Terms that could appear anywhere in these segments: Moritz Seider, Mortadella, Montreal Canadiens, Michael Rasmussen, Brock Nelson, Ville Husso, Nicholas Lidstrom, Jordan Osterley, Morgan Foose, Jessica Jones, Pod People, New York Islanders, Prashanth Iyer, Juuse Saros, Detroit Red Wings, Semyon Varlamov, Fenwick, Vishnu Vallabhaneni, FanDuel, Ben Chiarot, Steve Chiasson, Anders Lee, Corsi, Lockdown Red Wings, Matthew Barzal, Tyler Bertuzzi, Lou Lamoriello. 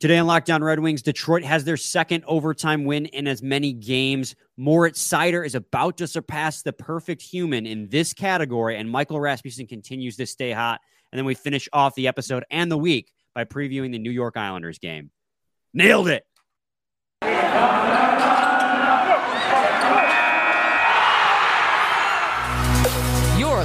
Today on Lockdown Red Wings, Detroit has their second overtime win in as many games. Moritz Seider is about to surpass the perfect human in this category, and Michael Rasmussen continues to stay hot. And then we finish off the episode and the week by previewing the New York Islanders game. Nailed it! You're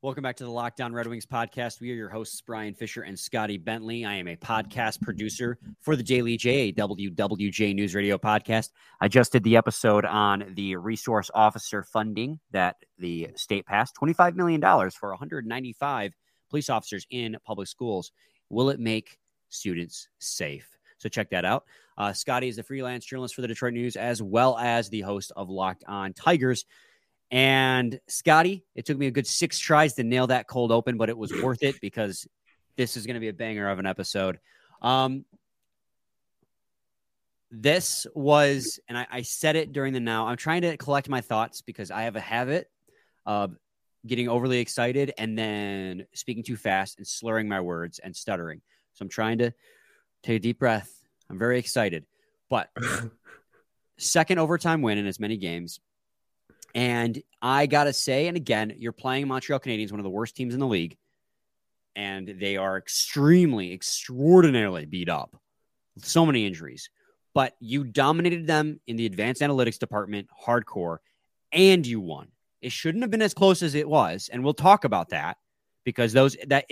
Welcome back to the Lockdown Red Wings podcast. We are your hosts, Brian Fisher and Scotty Bentley. I am a podcast producer for the Daily J, a WWJ News Radio podcast. I just did the episode on the resource officer funding that the state passed, $25 million for 195 police officers in public schools. Will it make students safe? So check that out. Scotty is a freelance journalist for the Detroit News, as well as the host of Locked On Tigers. And Scotty, it took me a good 6 tries to nail that cold open, but it was worth it because this is going to be a banger of an episode. This was, and I said it during the now, I'm trying to collect my thoughts because I have a habit of getting overly excited and then speaking too fast and slurring my words and stuttering. So I'm trying to take a deep breath. I'm very excited, but second overtime win in as many games. And I got to say, and again, you're playing Montreal Canadiens, one of the worst teams in the league, and they are extraordinarily beat up. So many injuries. But you dominated them in the advanced analytics department, hardcore, and you won. It shouldn't have been as close as it was, and we'll talk about that because that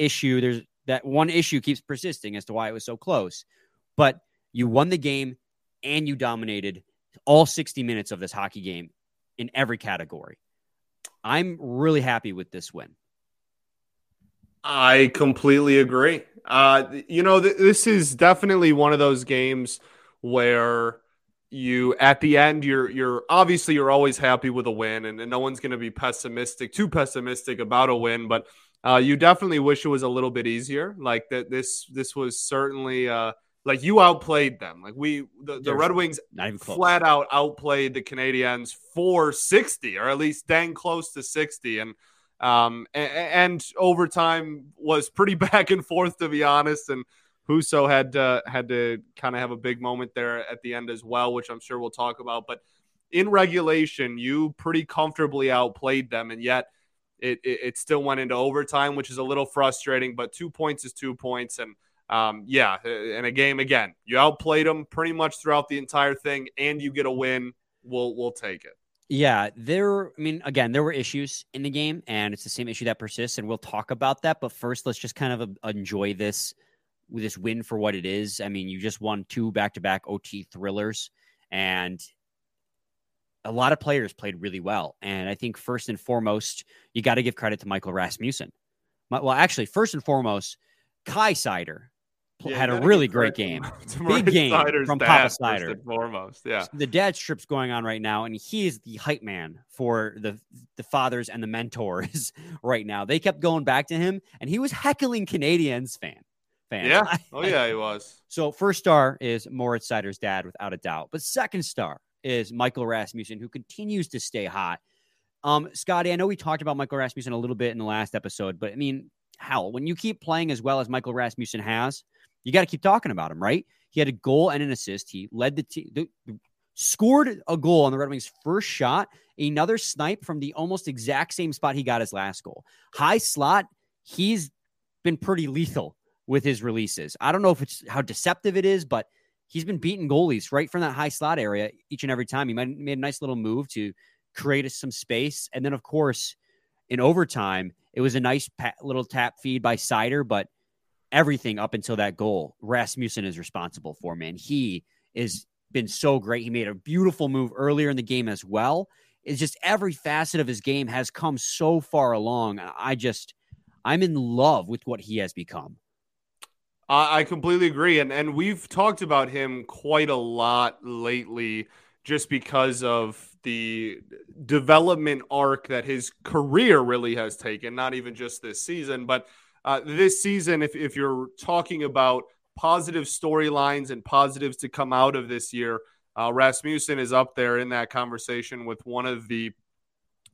one issue keeps persisting as to why it was so close. But you won the game, and you dominated all 60 minutes of this hockey game. In every category. I'm really happy with this win. I completely agree. This is definitely one of those games where you, at the end, you're always happy with a win, and no one's going to be too pessimistic about a win, but you definitely wish it was a little bit easier. Like that, this was certainly like you outplayed them. Like the Red Wings flat out outplayed the Canadiens for 60, or at least dang close to 60. And overtime was pretty back and forth, to be honest. And Husso had to kind of have a big moment there at the end as well, which I'm sure we'll talk about. But in regulation, you pretty comfortably outplayed them, and yet it still went into overtime, which is a little frustrating. But 2 points is 2 points, and in a game, again, you outplayed them pretty much throughout the entire thing, and you get a win. We'll take it. Yeah, there were issues in the game, and it's the same issue that persists, and we'll talk about that. But first, let's just kind of enjoy this win for what it is. I mean, you just won 2 back-to-back OT thrillers, and a lot of players played really well. And I think first and foremost, you got to give credit to Michael Rasmussen. Well, actually, first and foremost, Kai Seider. Had a really great game. Big game from Papa Seider. Foremost, yeah. So the dad strip's going on right now, and he is the hype man for the fathers and the mentors right now. They kept going back to him, and he was heckling Canadiens fans. Yeah. Oh, yeah, he was. So first star is Moritz Seider's dad, without a doubt. But second star is Michael Rasmussen, who continues to stay hot. Scotty, I know we talked about Michael Rasmussen a little bit in the last episode, but, I mean, hell, when you keep playing as well as Michael Rasmussen has, you got to keep talking about him, right? He had a goal and an assist. He led the team, scored a goal on the Red Wings' first shot, another snipe from the almost exact same spot he got his last goal. High slot, he's been pretty lethal with his releases. I don't know if it's how deceptive it is, but he's been beating goalies right from that high slot area each and every time. He made a nice little move to create some space. And then, of course, in overtime, it was a nice little tap feed by Seider, but everything up until that goal, Rasmussen is responsible for, man. He has been so great. He made a beautiful move earlier in the game as well. It's just every facet of his game has come so far along. I'm in love with what he has become. I completely agree. And we've talked about him quite a lot lately just because of the development arc that his career really has taken, not even just this season, but this season, if you're talking about positive storylines and positives to come out of this year, Rasmussen is up there in that conversation with one of the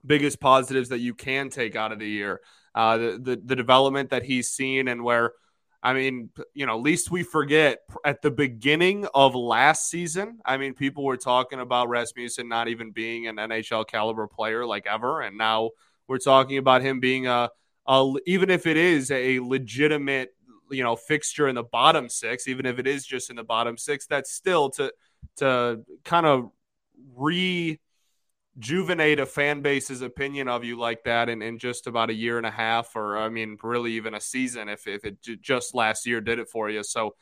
biggest positives that you can take out of the year. The development that he's seen, and where, I mean, you know, least we forget at the beginning of last season, I mean, people were talking about Rasmussen not even being an NHL caliber player like ever. And now we're talking about him being even if it is a legitimate, you know, fixture in the bottom six, even if it is just in the bottom six, that's still to kind of rejuvenate a fan base's opinion of you like that in just about a year and a half, or I mean, really even a season if it just last year did it for you. So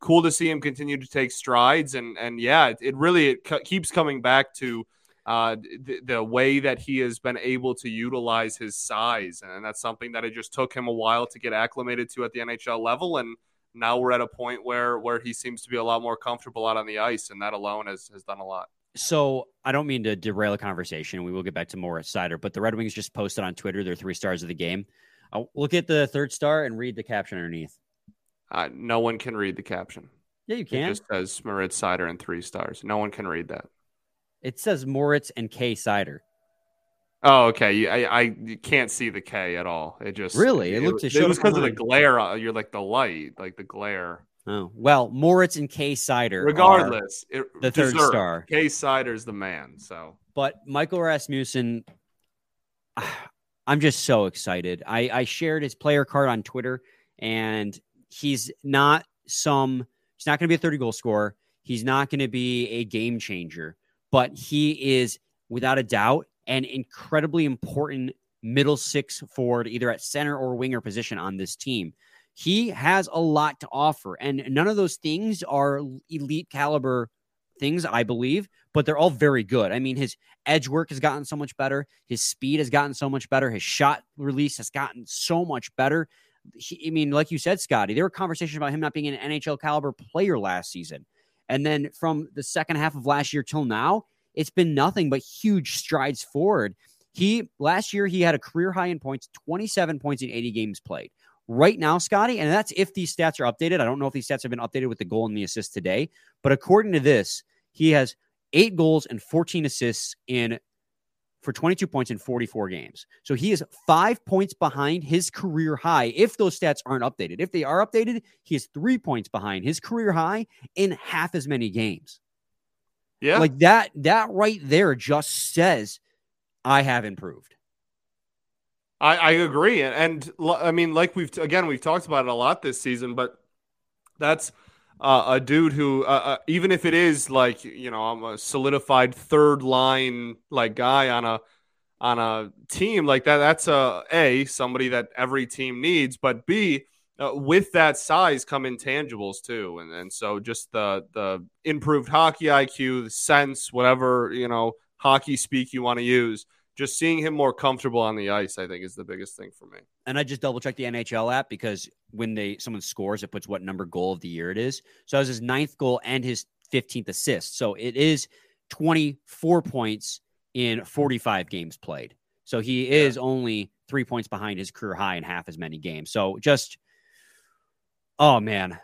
cool to see him continue to take strides. And yeah, it really keeps coming back to the way that he has been able to utilize his size. And that's something that it just took him a while to get acclimated to at the NHL level. And now we're at a point where he seems to be a lot more comfortable out on the ice, and that alone has done a lot. So I don't mean to derail the conversation. We will get back to Moritz Seider, but the Red Wings just posted on Twitter their 3 stars of the game. I'll look at the third star and read the caption underneath. No one can read the caption. Yeah, you can. It just says Moritz Seider and 3 stars. No one can read that. It says Moritz and K Seider. Oh, okay. I can't see the K at all. It just really it was because of the glare. You're like the light, like the glare. Oh, well, Moritz and K Seider. Regardless, the third star. K Seider's the man. So, but Michael Rasmussen, I'm just so excited. I shared his player card on Twitter, and he's not going to be a 30 goal scorer. He's not going to be a game changer, but he is without a doubt an incredibly important middle six forward, either at center or winger position on this team. He has a lot to offer, and none of those things are elite caliber things, I believe, but they're all very good. I mean, his edge work has gotten so much better. His speed has gotten so much better. His shot release has gotten so much better. I mean, like you said, Scotty, there were conversations about him not being an NHL caliber player last season. And then from the second half of last year till now, it's been nothing but huge strides forward. Last year, he had a career high in points, 27 points in 80 games played. Right now, Scotty, and that's if these stats are updated. I don't know if these stats have been updated with the goal and the assist today, but according to this, he has 8 goals and 14 assists for 22 points in 44 games. So he is 5 points behind his career high if those stats aren't updated. If they are updated, he is 3 points behind his career high in half as many games. Yeah. Like that right there just says, I have improved. I agree. And I mean, like we've talked about it a lot this season, but that's a dude who, even if it is like, you know, I'm a solidified third line, like guy on a team like that, that's somebody that every team needs, but B, with that size come intangibles too. And so just the improved hockey IQ, the sense, whatever, you know, hockey speak you want to use. Just seeing him more comfortable on the ice, I think, is the biggest thing for me. And I just double-checked the NHL app because when someone scores, it puts what number goal of the year it is. So that was his 9th goal and his 15th assist. So it is 24 points in 45 games played. So he is only 3 points behind his career high in half as many games. So just, oh, man,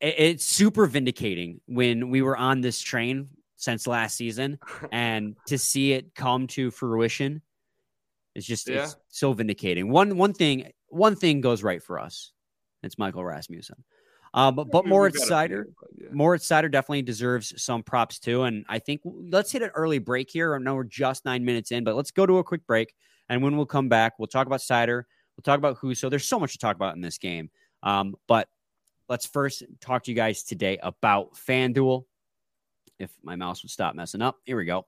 it's super vindicating when we were on this train since last season, and to see it come to fruition is just it's so vindicating. One thing goes right for us. It's Michael Rasmussen. But Moritz Seider, Moritz Seider definitely deserves some props too. And I think let's hit an early break here. I know we're just 9 minutes in, but let's go to a quick break. And when we'll come back, we'll talk about Seider. We'll talk about Husso. There's so much to talk about in this game. But let's first talk to you guys today about FanDuel. If my mouse would stop messing up. Here we go.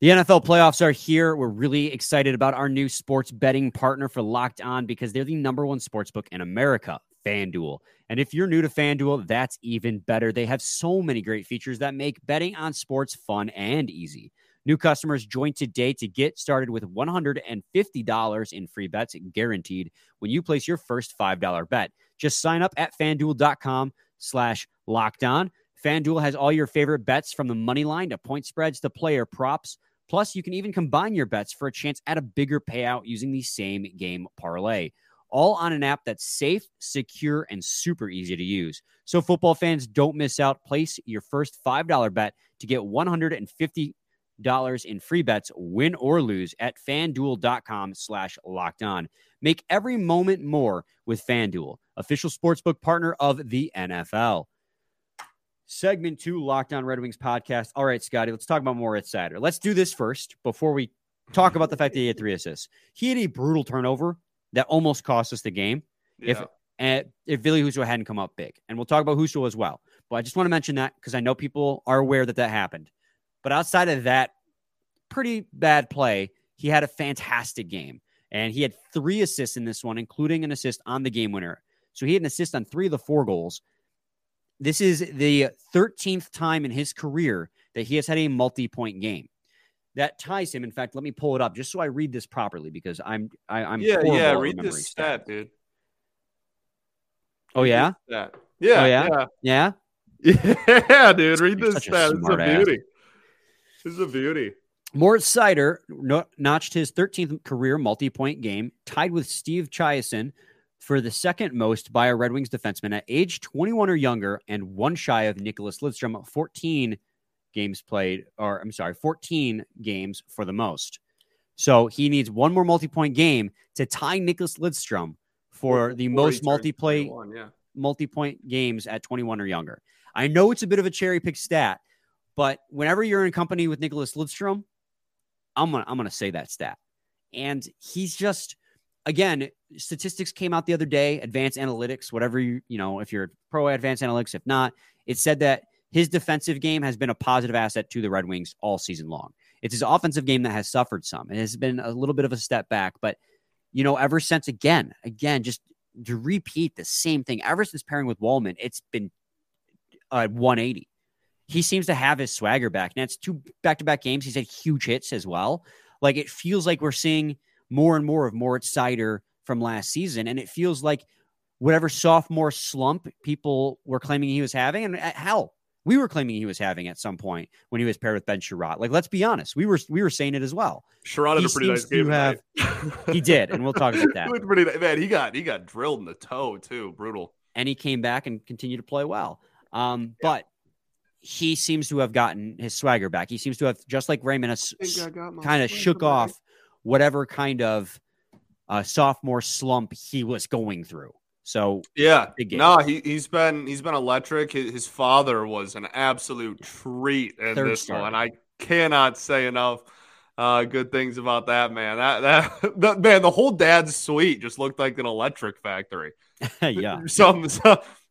The NFL playoffs are here. We're really excited about our new sports betting partner for Locked On because they're the #1 sportsbook in America, FanDuel. And if you're new to FanDuel, that's even better. They have so many great features that make betting on sports fun and easy. New customers join today to get started with $150 in free bets guaranteed when you place your first $5 bet. Just sign up at FanDuel.com/LockedOn. FanDuel has all your favorite bets from the money line to point spreads to player props. Plus, you can even combine your bets for a chance at a bigger payout using the same game parlay. all on an app that's safe, secure, and super easy to use. So football fans, don't miss out. Place your first $5 bet to get $150 in free bets, win or lose, at FanDuel.com/LockedOn. Make every moment more with FanDuel, official sportsbook partner of the NFL. Segment 2, Lockdown Red Wings podcast. All right, Scotty, let's talk about Moritz Seider. Let's do this first before we talk about the fact that he had 3 assists. He had a brutal turnover that almost cost us the game if Ville Husso hadn't come up big. And we'll talk about Husso as well. But I just want to mention that because I know people are aware that that happened. But outside of that pretty bad play, he had a fantastic game. And he had 3 assists in this one, including an assist on the game winner. So he had an assist on 3 of the 4 goals. This is the 13th time in his career that he has had a multi-point game. That ties him. In fact, let me pull it up just so I read this properly because I'm horrible at read this stat, dude. Oh, yeah? Yeah. Oh, yeah? Yeah? Yeah, dude. Read this stat. It's a beauty. This is a beauty. Moritz Seider notched his 13th career multi-point game, tied with Steve Chiasson for the second most by a Red Wings defenseman at age 21 or younger, and one shy of Nicholas Lidstrom, 14 games for the most. So he needs one more multi-point game to tie Nicholas Lidstrom for the most multi-point games at 21 or younger. I know it's a bit of a cherry pick stat, but whenever you're in company with Nicholas Lidstrom, I'm gonna say that stat. And he's just, again, statistics came out the other day, advanced analytics, whatever, if you're pro advanced analytics, if not, it said that his defensive game has been a positive asset to the Red Wings all season long. It's his offensive game that has suffered some. It has been a little bit of a step back, but, ever since, again, just to repeat the same thing, ever since pairing with Wallman, it's been 180. He seems to have his swagger back. And that's 2 back-to-back games. He's had huge hits as well. Like, it feels like we're seeing more and more of Moritz Seider from last season. And it feels like whatever sophomore slump people were claiming he was having, and hell, we were claiming he was having at some point when he was paired with Ben Chiarot. Like, let's be honest. We were saying it as well. Chiarot had a pretty nice game. He did. And we'll talk about that. Man, he got drilled in the toe too. Brutal. And he came back and continued to play well. But he seems to have gotten his swagger back. He seems to have, just like Raymond, kind of shook off whatever kind of sophomore slump he was going through. So he's been electric. His father was an absolute treat in this one. I cannot say enough good things about that man. The whole dad's suite just looked like an electric factory. Yeah. So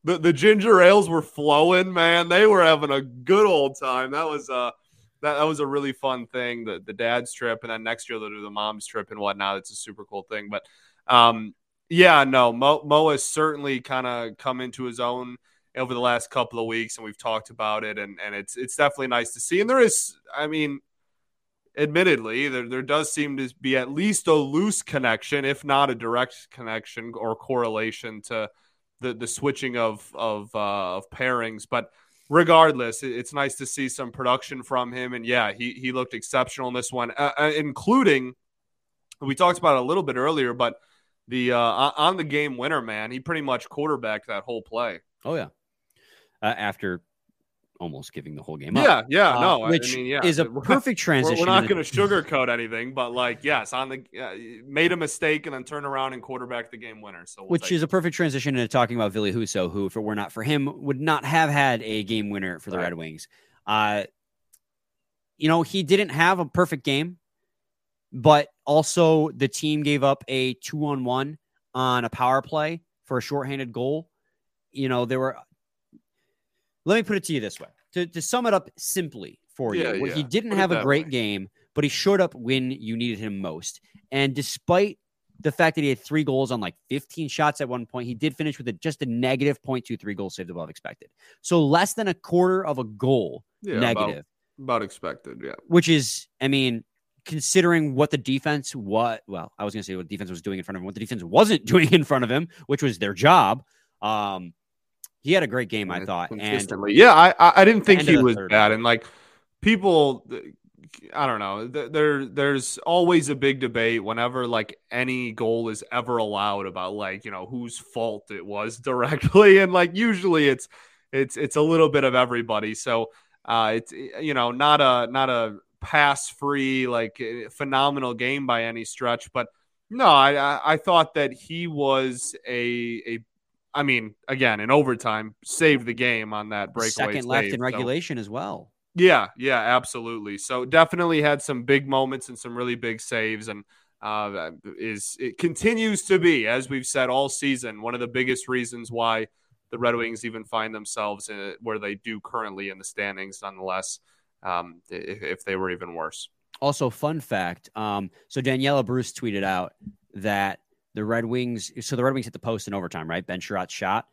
the ginger ales were flowing, man. They were having a good old time. That was a really fun thing, the dad's trip, and then next year they'll do the mom's trip and whatnot. It's a super cool thing. But, Mo has certainly kind of come into his own over the last couple of weeks, and we've talked about it, and it's definitely nice to see. And there is, admittedly, there does seem to be at least a loose connection, if not a direct connection or correlation to the switching of pairings. But regardless, it's nice to see some production from him. And yeah, he looked exceptional in this one, including, we talked about it a little bit earlier, but the on the game winner, man, he pretty much quarterbacked that whole play. Oh, yeah. After almost giving the whole game up. Yeah, is a perfect transition. We're not going to sugarcoat anything, but made a mistake and then turn around and quarterback the game winner. So which is a perfect transition into talking about Ville Husso, who, if it were not for him, would not have had a game winner for the Red Wings. He didn't have a perfect game, but also the team gave up a 2-on-1 on a power play for a shorthanded goal. Let me put it to you this way, to sum it up simply for you. Yeah. He didn't have a great game, but he showed up when you needed him most. And despite the fact that he had 3 goals on 15 shots at one point, he did finish with just a negative .23 goal saved above expected. So less than a quarter of a goal negative. About expected, yeah. Which is, considering what the defense what the defense was doing in front of him, what the defense wasn't doing in front of him, which was their job, he had a great game, I thought. And I didn't think he was bad. And people I don't know. There's always a big debate whenever like any goal is ever allowed about like, you know, whose fault it was directly. And like, usually it's a little bit of everybody. So it's, you know, not a pass free, like phenomenal game by any stretch, but no, I thought that he was I mean, again, in overtime, saved the game on that breakaway. Second left in regulation as well. Yeah, absolutely. So definitely had some big moments and some really big saves, and it continues to be, as we've said all season, one of the biggest reasons why the Red Wings even find themselves in where they do currently in the standings, nonetheless, if they were even worse. Also, fun fact, so Daniela Bruce tweeted out that the Red Wings hit the post in overtime, right? Ben Chiarot shot.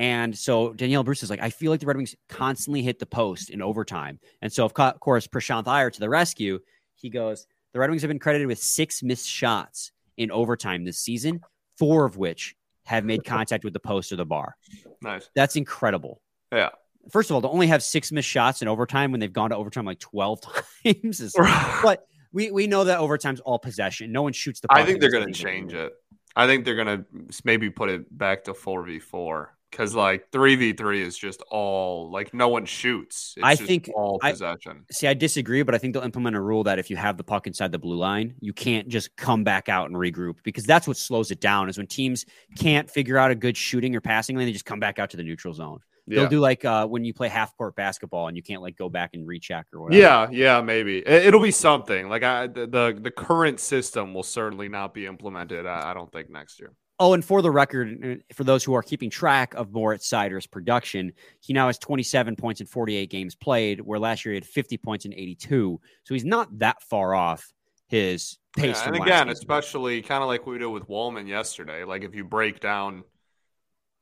And so Danielle Bruce is like, I feel like the Red Wings constantly hit the post in overtime. And so, of course, Prashanth Iyer to the rescue. He goes, the Red Wings have been credited with 6 missed shots in overtime this season, 4 of which have made contact with the post or the bar. Nice. That's incredible. Yeah. First of all, to only have 6 missed shots in overtime when they've gone to overtime like 12 times. But we know that overtime's all possession. No one shoots the puck. I think they're going to change it. I think they're going to maybe put it back to 4v4. Because, like, 3v3 is just all, like, no one shoots. It's all possession. I disagree, but I think they'll implement a rule that if you have the puck inside the blue line, you can't just come back out and regroup, because that's what slows it down, is when teams can't figure out a good shooting or passing lane, they just come back out to the neutral zone. Yeah. They'll do, like, when you play half-court basketball and you can't, like, go back and recheck or whatever. Yeah, maybe. It'll be something. Like, the current system will certainly not be implemented, I don't think, next year. Oh, and for the record, for those who are keeping track of Moritz Seider's production, he now has 27 points in 48 games played, where last year he had 50 points in 82. So he's not that far off his pace. Yeah, and again, especially kind of like we did with Wallman yesterday, like if you break down,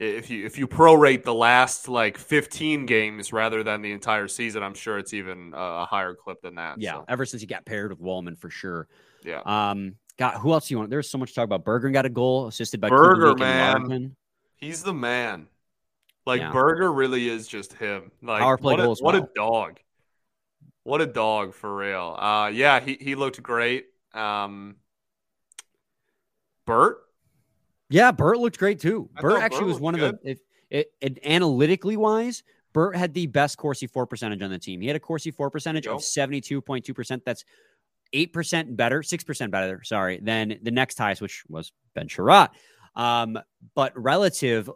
if you prorate the last like 15 games rather than the entire season, I'm sure it's even a higher clip than that. Yeah, so. Ever since he got paired with Wallman for sure. Yeah. God, who else do you want? There's so much to talk about. Berger got a goal assisted by Berger, man. He's the man. Like, yeah. Berger really is just him. Like, power play goals. What a dog. What a dog, for real. Yeah, he looked great. Bert? Yeah, Bert looked great, too. Bert was one of the... If analytically wise, Bert had the best Corsi 4 percentage on the team. He had a Corsi 4 percentage of 72.2%. That's 6% better, sorry, than the next highest, which was Ben Chiarot. But relative,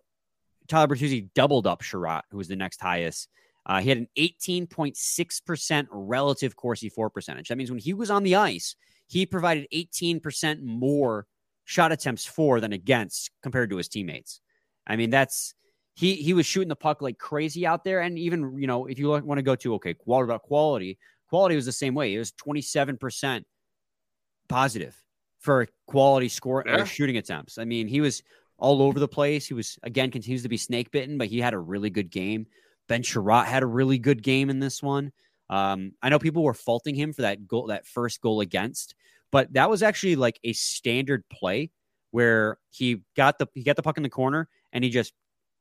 Tyler Bertuzzi doubled up Chiarot, who was the next highest. He had an 18.6% relative Corsi 4 percentage. That means when he was on the ice, he provided 18% more shot attempts for than against compared to his teammates. I mean, that's he was shooting the puck like crazy out there. And even, you know, if you want to go to, okay, what about quality? Quality was the same way. It was 27% positive for quality score or shooting attempts. I mean, he was all over the place. He was, again, continues to be snake bitten, but he had a really good game. Ben Chiarot had a really good game in this one. I know people were faulting him for that goal, that first goal against, but that was actually like a standard play where he got the puck in the corner and he just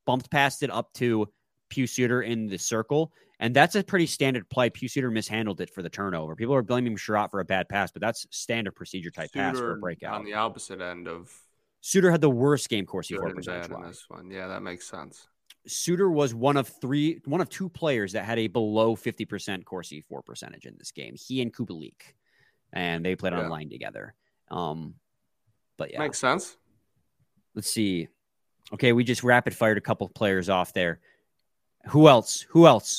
bumped past it up to Pius Suter in the circle. And that's a pretty standard play. Pius Suter mishandled it for the turnover. People are blaming Chiarot for a bad pass, but that's standard procedure type Suter pass for a breakout. On the opposite end of... Suter had the worst game Corsi 4 percentage in this one. Yeah, that makes sense. Suter was one of two players that had a below 50% Corsi 4 percentage in this game. He and Kubalik. And they played online together. But yeah. Makes sense. Let's see. Okay, we just rapid-fired a couple of players off there. Who else?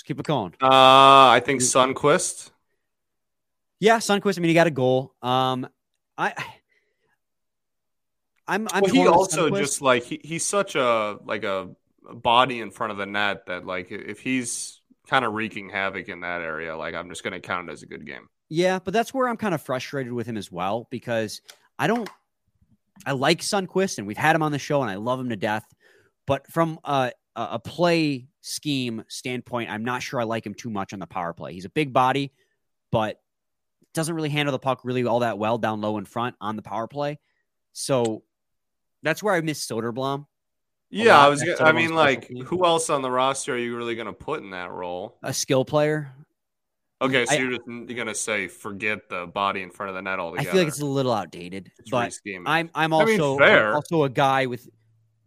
Keep it going. I think Sundqvist. Yeah, Sundqvist. I mean, he got a goal. He also just like he's such a body in front of the net that like if he's kind of wreaking havoc in that area, like I'm just going to count it as a good game. Yeah, but that's where I'm kind of frustrated with him as well, because I like Sundqvist and we've had him on the show and I love him to death, but from a play scheme standpoint, I'm not sure I like him too much on the power play. He's a big body, but doesn't really handle the puck really all that well down low in front on the power play. So that's where I miss Soderblom. Yeah, I mean, like, people. Who else on the roster are you really going to put in that role? A skill player. Okay, so you're going to say forget the body in front of the net altogether. I feel like it's a little outdated, but I'm also a guy with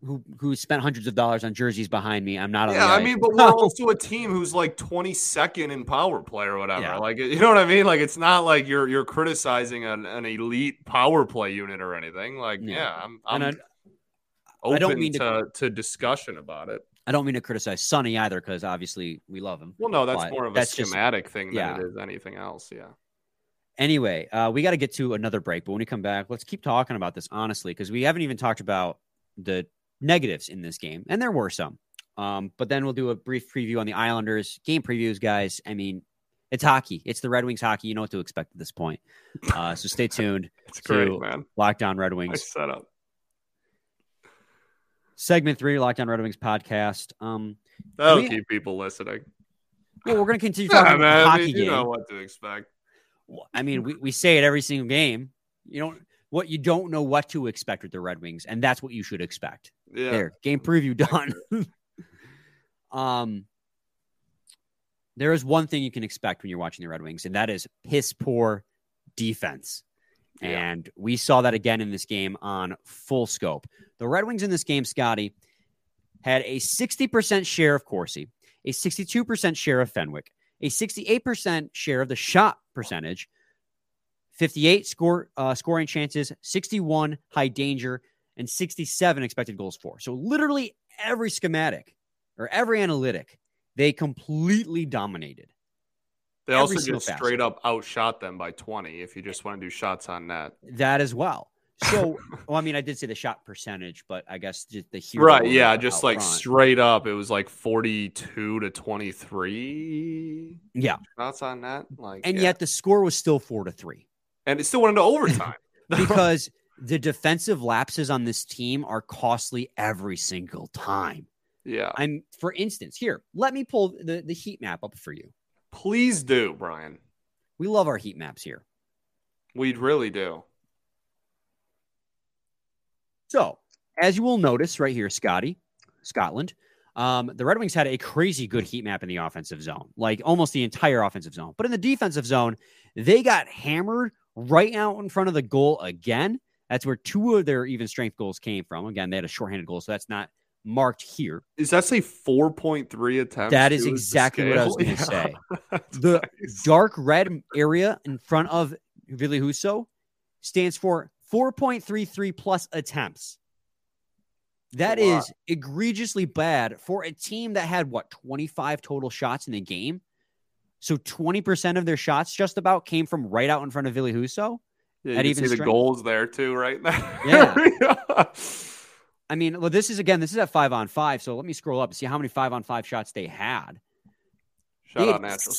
who spent hundreds of dollars on jerseys behind me. I'm not. Yeah, I mean, but we're also a team who's like 22nd in power play or whatever. Yeah. Like, you know what I mean? Like, it's not like you're criticizing an elite power play unit or anything. Like, I'm open to discussion about it. I don't mean to criticize Sonny either, because obviously we love him. Well, no, that's more of a schematic thing than it is anything else. Yeah. Anyway, we got to get to another break, but when we come back, let's keep talking about this, honestly, because we haven't even talked about the negatives in this game, and there were some. But then we'll do a brief preview on the Islanders. Game previews, guys. I mean, it's hockey. It's the Red Wings hockey. You know what to expect at this point. So stay tuned. It's great, man. Lockdown Red Wings. Nice setup. Segment 3, Lockdown Red Wings podcast. That'll keep people listening. Well, we're going to continue talking about the hockey game. You know what to expect. Well, I mean, we say it every single game. You don't know what to expect with the Red Wings, and that's what you should expect. Yeah. There, game preview done. There is one thing you can expect when you're watching the Red Wings, and that is piss poor defense. Yeah. And we saw that again in this game on full scope. The Red Wings in this game, Scotty, had a 60% share of Corsi, a 62% share of Fenwick, a 68% share of the shot percentage, 58 scoring chances, 61 high danger, and 67 expected goals for. So literally every schematic or every analytic, they completely dominated. They also just straight up outshot them by 20 if you just want to do shots on net. That as well. So, well, I mean, I did say the shot percentage, but I guess just the hero. Right, yeah, just like front. Straight up, it was like 42 to 23. Yeah. Shots on net. Yet the score was still 4-3. And it still went into overtime. Because the defensive lapses on this team are costly every single time. Yeah. For instance, here, let me pull the heat map up for you. Please do, Brian. We love our heat maps here. We really do. So, as you will notice right here, Scotland, the Red Wings had a crazy good heat map in the offensive zone, like almost the entire offensive zone. But in the defensive zone, they got hammered right out in front of the goal again. That's where two of their even strength goals came from. Again, they had a shorthanded goal, so that's not marked here. Is that say 4.3 attempts? That is exactly what I was going to say. The dark red area in front of Ville Husso stands for 4.33 plus attempts. That is egregiously bad for a team that had 25 total shots in the game. So 20% of their shots just about came from right out in front of Ville Husso. Yeah, you can see the goals there too, right? Yeah. Yeah. I mean, well, this is at 5-on-5, so let me scroll up and see how many 5-on-5 shots they had. Shout out natural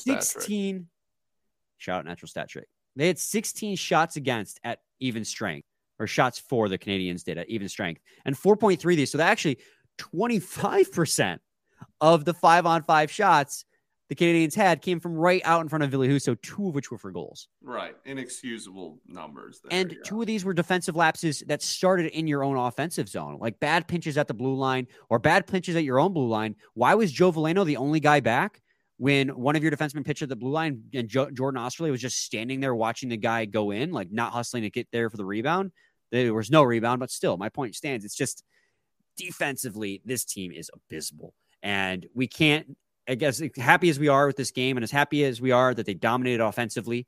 stat trick. They had 16 shots against at even strength, or shots for the Canadians did at even strength, and 4.3 of these. So that actually 25% of the 5-on-5 shots the Canadians had came from right out in front of Ville Husso, two of which were for goals. Right. Inexcusable numbers there, and two of these were defensive lapses that started in your own offensive zone, like bad pinches at the blue line or bad pinches at your own blue line. Why was Joe Veleno the only guy back when one of your defensemen pitched at the blue line and Jordan Osterley was just standing there watching the guy go in, like not hustling to get there for the rebound? There was no rebound, but still, my point stands. It's just defensively, this team is abysmal, and we can't, I guess, happy as we are with this game and as happy as we are that they dominated offensively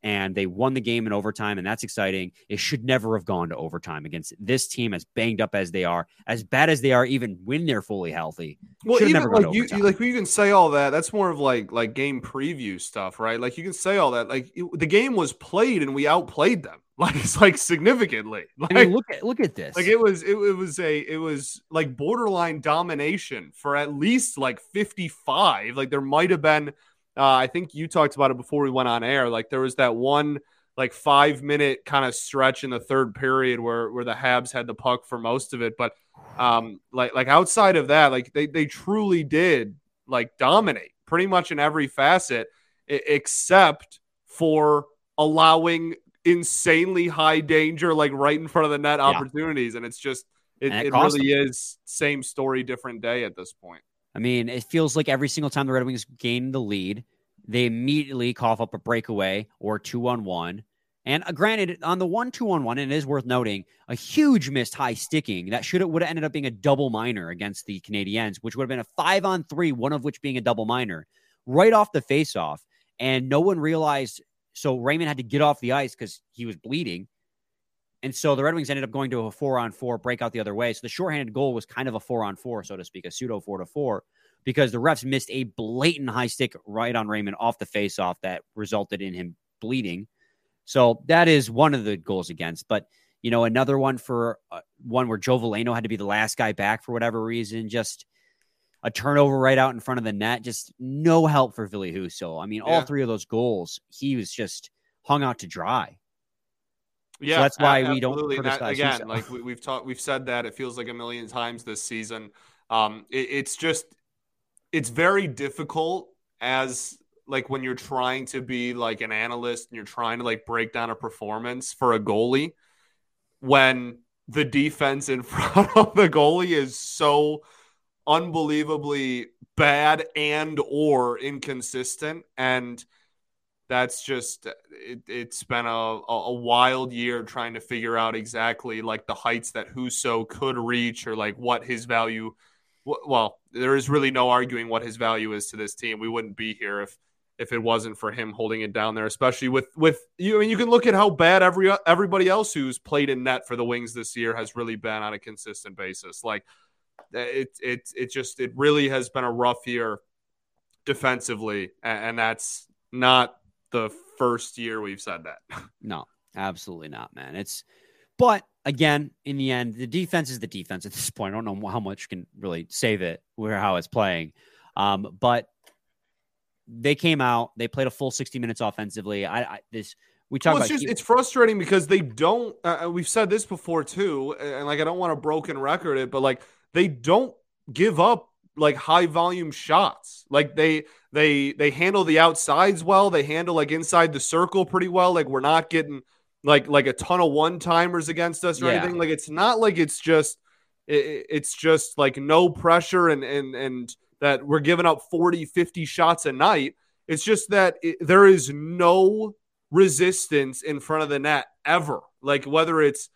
and they won the game in overtime, and that's exciting. It should never have gone to overtime against this team as banged up as they are, as bad as they are, even when they're fully healthy. Well, even never like you, like you can say all that. That's more of like game preview stuff, right? Like you can say all that. Like the game was played and we outplayed them. Like it's like significantly. Like, I mean, look at this. Like it was like borderline domination for at least like 55. Like there might have been. I think you talked about it before we went on air. Like there was that one like 5-minute kind of stretch in the third period where the Habs had the puck for most of it. But like outside of that, like they truly did like dominate pretty much in every facet except for allowing insanely high danger, like right in front of the net opportunities. And it's just, It really is same story, different day at this point. I mean, it feels like every single time the Red Wings gain the lead, they immediately cough up a breakaway or 2-on-1. And granted, on the 1-2-on-1, and it is worth noting, a huge missed high sticking that would have ended up being a double minor against the Canadiens, which would have been a 5-on-3, one of which being a double minor, right off the faceoff. And no one realized, so Raymond had to get off the ice because he was bleeding. And so the Red Wings ended up going to a 4-on-4 breakout the other way. So the shorthanded goal was kind of a 4-on-4, so to speak, a pseudo 4-to-4, because the refs missed a blatant high stick right on Raymond off the faceoff that resulted in him bleeding. So that is one of the goals against. But, you know, another one for one where Joe Veleno had to be the last guy back for whatever reason. Just a turnover right out in front of the net. Just no help for Ville Husso. I mean, all three of those goals, he was just hung out to dry. Yeah, so that's why we don't criticize that, again, like we've said that. It feels like a million times this season. It's very difficult as like when you're trying to be like an analyst and you're trying to like break down a performance for a goalie when the defense in front of the goalie is so unbelievably bad and or inconsistent. And that's just, it's been a wild year trying to figure out exactly like the heights that Husso could reach or like what his value. Well, there is really no arguing what his value is to this team. We wouldn't be here if it wasn't for him holding it down there, especially with you. I mean, you can look at how bad everybody else who's played in net for the Wings this year has really been on a consistent basis. Like it really has been a rough year defensively. And that's not the first year we've said that. No, absolutely not, man. But again, in the end, the defense is the defense at this point. I don't know how much can really save it or how it's playing. But they came out, they played a full 60 minutes offensively. It's frustrating because they don't, we've said this before too. And like, I don't want to broken record it, but like they don't give up like high volume shots. Like they handle the outsides. Well, they handle like inside the circle pretty well. Like we're not getting like a ton of one-timers against us or anything. Like it's not like it's just like no pressure and that we're giving up 40, 50 shots a night. It's just that there is no resistance in front of the net ever. Like whether it's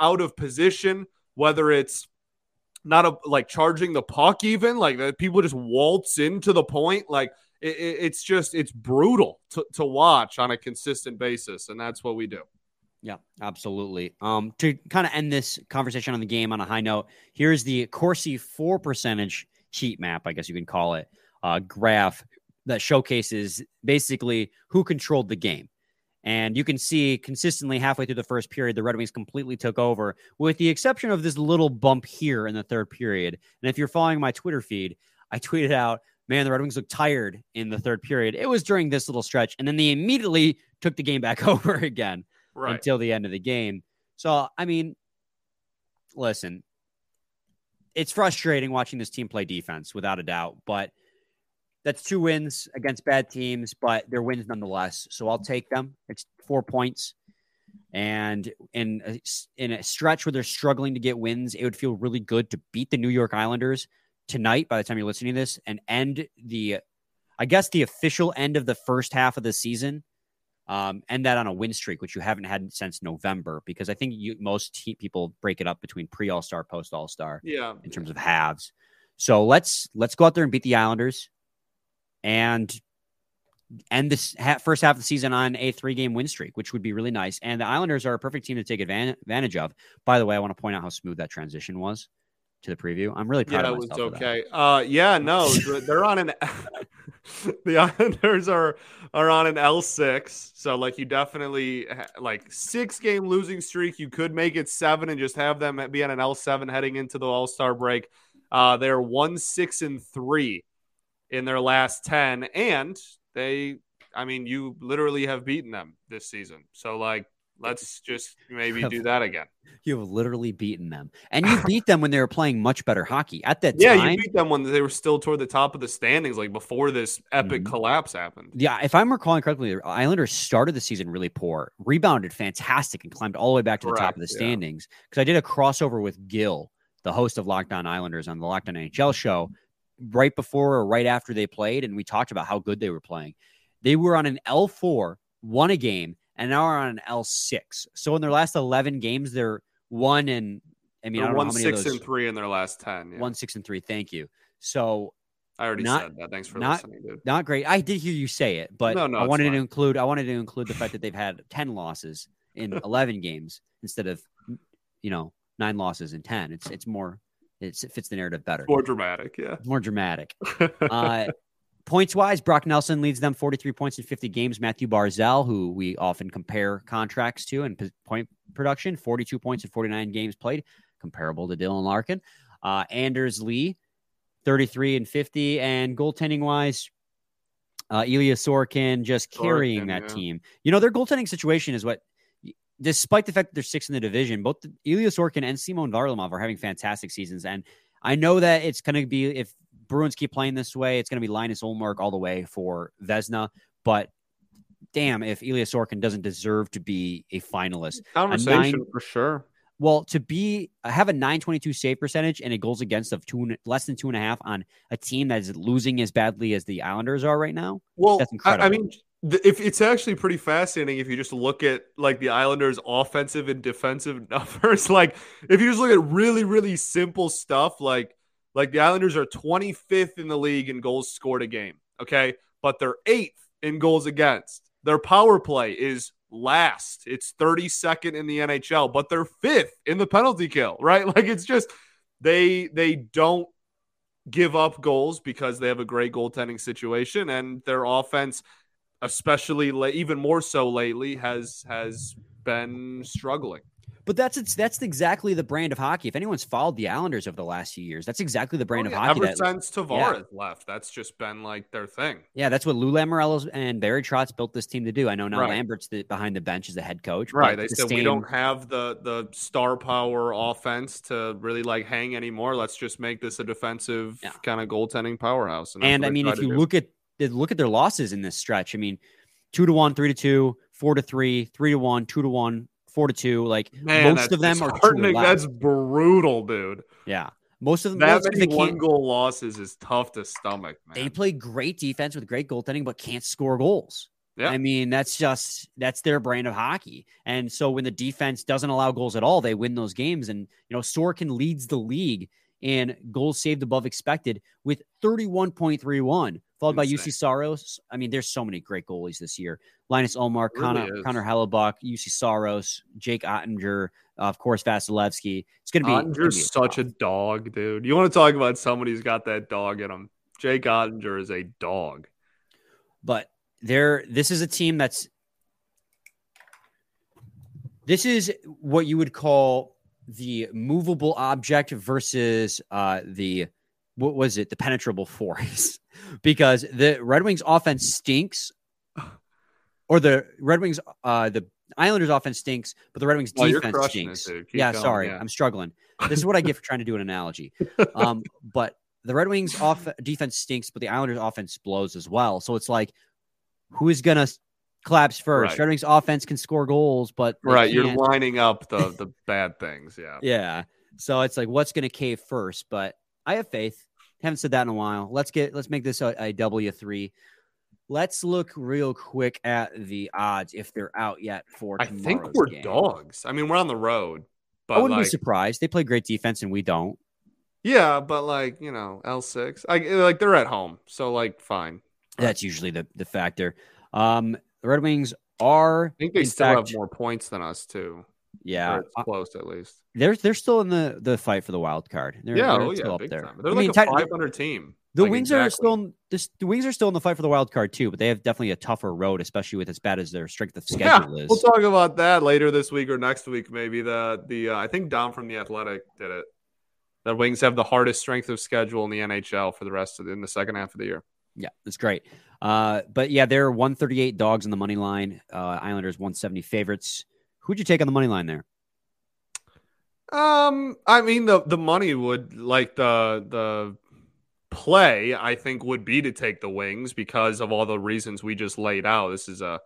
out of position, whether it's not like charging the puck even, like that people just waltz into the point. Like it's brutal to watch on a consistent basis. And that's what we do. Yeah, absolutely. To kind of end this conversation on the game on a high note, here's the Corsi 4% heat map, I guess you can call it, graph that showcases basically who controlled the game. And you can see consistently halfway through the first period, the Red Wings completely took over, with the exception of this little bump here in the third period. And if you're following my Twitter feed, I tweeted out, man, the Red Wings looked tired in the third period. It was during this little stretch, and then they immediately took the game back over again. Right. Until the end of the game. So, I mean, listen, it's frustrating watching this team play defense without a doubt, but that's 2 wins against bad teams, but they're wins nonetheless. So I'll take them. It's 4 points. And in a stretch where they're struggling to get wins, it would feel really good to beat the New York Islanders tonight by the time you're listening to this and end the official end of the first half of the season. And that on a win streak, which you haven't had since November, because I think most people break it up between pre-All-Star, post-All-Star in terms of halves. So let's go out there and beat the Islanders and end this first half of the season on a 3-game win streak, which would be really nice. And the Islanders are a perfect team to take advantage of. By the way, I want to point out how smooth that transition was to the preview. I'm really proud of myself. Yeah, it was okay. They're on an... The Islanders are on an L6, so like you definitely like 6-game losing streak. You could make it 7 and just have them be on an L7 heading into the All-Star break. They're 1-6-3 in their last 10, and you literally have beaten them this season. So like let's just maybe do that again. You have literally beaten them, and you beat them when they were playing much better hockey at that time. Yeah, you beat them when they were still toward the top of the standings, like before this epic collapse happened. Yeah, if I'm recalling correctly, the Islanders started the season really poor, rebounded fantastic, and climbed all the way back to the top of the standings. Because I did a crossover with Gil the host of Locked On Islanders on the Locked On NHL show, right before or right after they played, and we talked about how good they were playing. They were on an L4, won a game, and now are on an L6. So in their last 11 games, they're 1-6-3 in their last 10. Yeah. 1-6-3. Thank you. So I already said that. Thanks for listening, dude. Not great. I did hear you say it, but I wanted to include the fact that they've had 10 losses in 11 games instead of 9 losses in 10. It's more. It fits the narrative better. More dramatic, yeah. More dramatic. Points-wise, Brock Nelson leads them 43 points in 50 games. Matthew Barzal, who we often compare contracts to and point production, 42 points in 49 games played, comparable to Dylan Larkin. Anders Lee, 33 and 50. And goaltending-wise, Ilya Sorokin just carrying that team. You know, their goaltending situation is what... Despite the fact that they're 6th in the division, both Ilya Sorokin and Semyon Varlamov are having fantastic seasons. And I know that it's going to be, if Bruins keep playing this way, it's going to be Linus Ullmark all the way for Vezina. But damn, if Ilya Sorokin doesn't deserve to be a finalist. For sure. Well, to have a 922 save percentage and a goals against of less than 2.5 on a team that is losing as badly as the Islanders are right now. Well, that's incredible. I mean, if it's actually pretty fascinating if you just look at like the Islanders' offensive and defensive numbers. Like if you just look at really, really simple stuff, like the Islanders are 25th in the league in goals scored a game. Okay. But they're 8th in goals against. Their power play is last. It's 32nd in the NHL, but they're 5th in the penalty kill, right? Like it's just, they don't give up goals because they have a great goaltending situation, and their offense, especially even more so lately, has been struggling. But that's exactly the brand of hockey. If anyone's followed the Islanders over the last few years, that's exactly the brand of hockey. Ever since Tavares left, that's just been like their thing. Yeah, that's what Lou Lamoriello and Barry Trotz built this team to do. I know now Lambert's behind the bench as the head coach. Right, they said we don't have the star power offense to really like hang anymore. Let's just make this a defensive kind of goaltending powerhouse. And I mean, if you look at their losses in this stretch, I mean, 2-1, 3-2, 4-3, 3-1, 2-1. 4-2, like man, most of them are two. That's brutal, dude. Yeah, most of them. That many one-goal losses is tough to stomach, man. They play great defense with great goaltending, but can't score goals. Yeah, I mean that's their brand of hockey. And so when the defense doesn't allow goals at all, they win those games. And Sorokin leads the league in goals saved above expected with 31.31, followed by Juuse Saros. I mean, there's so many great goalies this year. Linus Ullmark, Connor Hellebuck, Juuse Saros, Jake Oettinger, of course, Vasilevsky. It's going to be... Oettinger's such a dog, dude. You want to talk about somebody who's got that dog in him. Jake Oettinger is a dog. But this is a team that's... This is what you would call the movable object versus the penetrable force, because the Red Wings offense stinks, or the Islanders offense stinks, but the Red Wings defense stinks. I'm struggling. This is what I get for trying to do an analogy. But the Red Wings defense stinks, but the Islanders offense blows as well. So it's like, who is going to collapse first? Right. Red Wings offense can score goals, but you're lining up the bad things. Yeah. Yeah. So it's like, what's going to cave first? But I have faith. Haven't said that in a while. Let's make this a W3. Let's look real quick at the odds if they're out yet for tomorrow's game. I think we're dogs. I mean, we're on the road, but I wouldn't be surprised. They play great defense and we don't. Yeah, but L6. They're at home, so fine. That's usually the factor. The Red Wings are. I think they still have more points than us too. Yeah, it's close at least. They're still in the fight for the wild card. They're still up there. Time. They're a 500 team. The Wings are still in the fight for the wild card too, but they have definitely a tougher road, especially with as bad as their strength of schedule is. We'll talk about that later this week or next week maybe. The I think Dom from The Athletic did it. The Wings have the hardest strength of schedule in the NHL for the rest of in the second half of the year. Yeah, that's great. But yeah, they're 138 dogs on the money line. Islanders 170 favorites. Who'd you take on the money line there? I mean the money would the play I think would be to take the Wings because of all the reasons we just laid out. This is a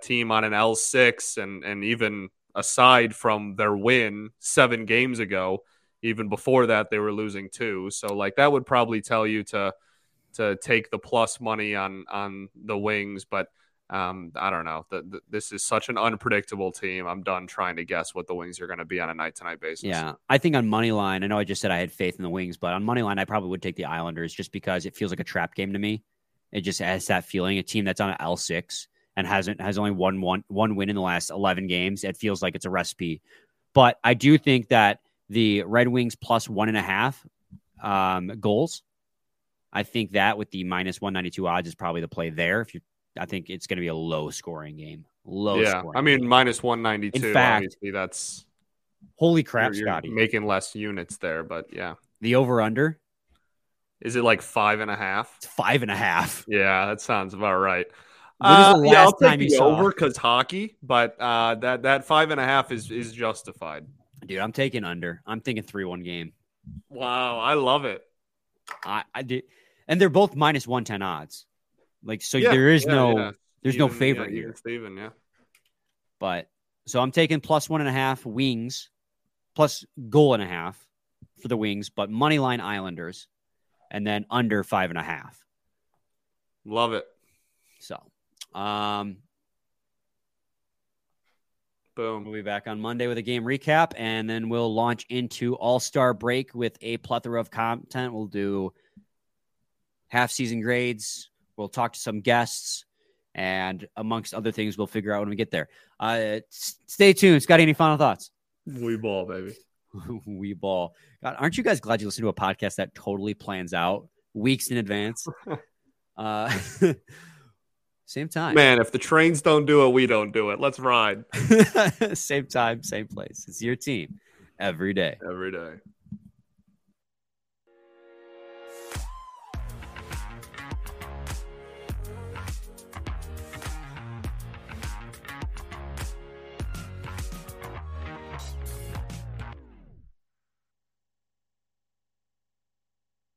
team on an L6, and even aside from their win 7 games ago, Even before that, they were losing two. So, like, that would probably tell you to take the plus money on the Wings. But I don't know. This is such an unpredictable team. I'm done trying to guess what the Wings are going to be on a night-to-night basis. Yeah, I think on Moneyline, I know I just said I had faith in the Wings, but on Moneyline, I probably would take the Islanders just because it feels like a trap game to me. It just has that feeling. A team that's on an L6 and has only one win in the last 11 games, it feels like it's a recipe. But I do think that the Red Wings plus 1.5 goals, I think that with the minus 192 odds is probably the play there. I think it's going to be a low-scoring game. Low-scoring. I mean, game. Minus 192. In fact, obviously that's holy crap, you're Scotty, making less units there, but yeah. The over/under, is it like 5.5? It's 5.5. Yeah, that sounds about right. I'll take the over because hockey, but that 5.5 is justified. Dude, I'm taking under. I'm thinking 3-1 game. Wow, I love it. I did, and they're both minus 110 odds. Like, so yeah, there is there's even, no favorite here. Even, yeah. But so I'm taking plus 1.5 Wings, plus 1.5 goals for the Wings, but Moneyline Islanders, and then under 5.5. Love it. So, boom. We'll be back on Monday with a game recap, and then we'll launch into All-Star break with a plethora of content. We'll do half-season grades. We'll talk to some guests, and amongst other things, we'll figure out when we get there. Stay tuned. Scotty, any final thoughts? We ball, baby. We ball. God, aren't you guys glad you listen to a podcast that totally plans out weeks in advance? Same time. Man, if the trains don't do it, we don't do it. Let's ride. Same time, same place. It's your team every day.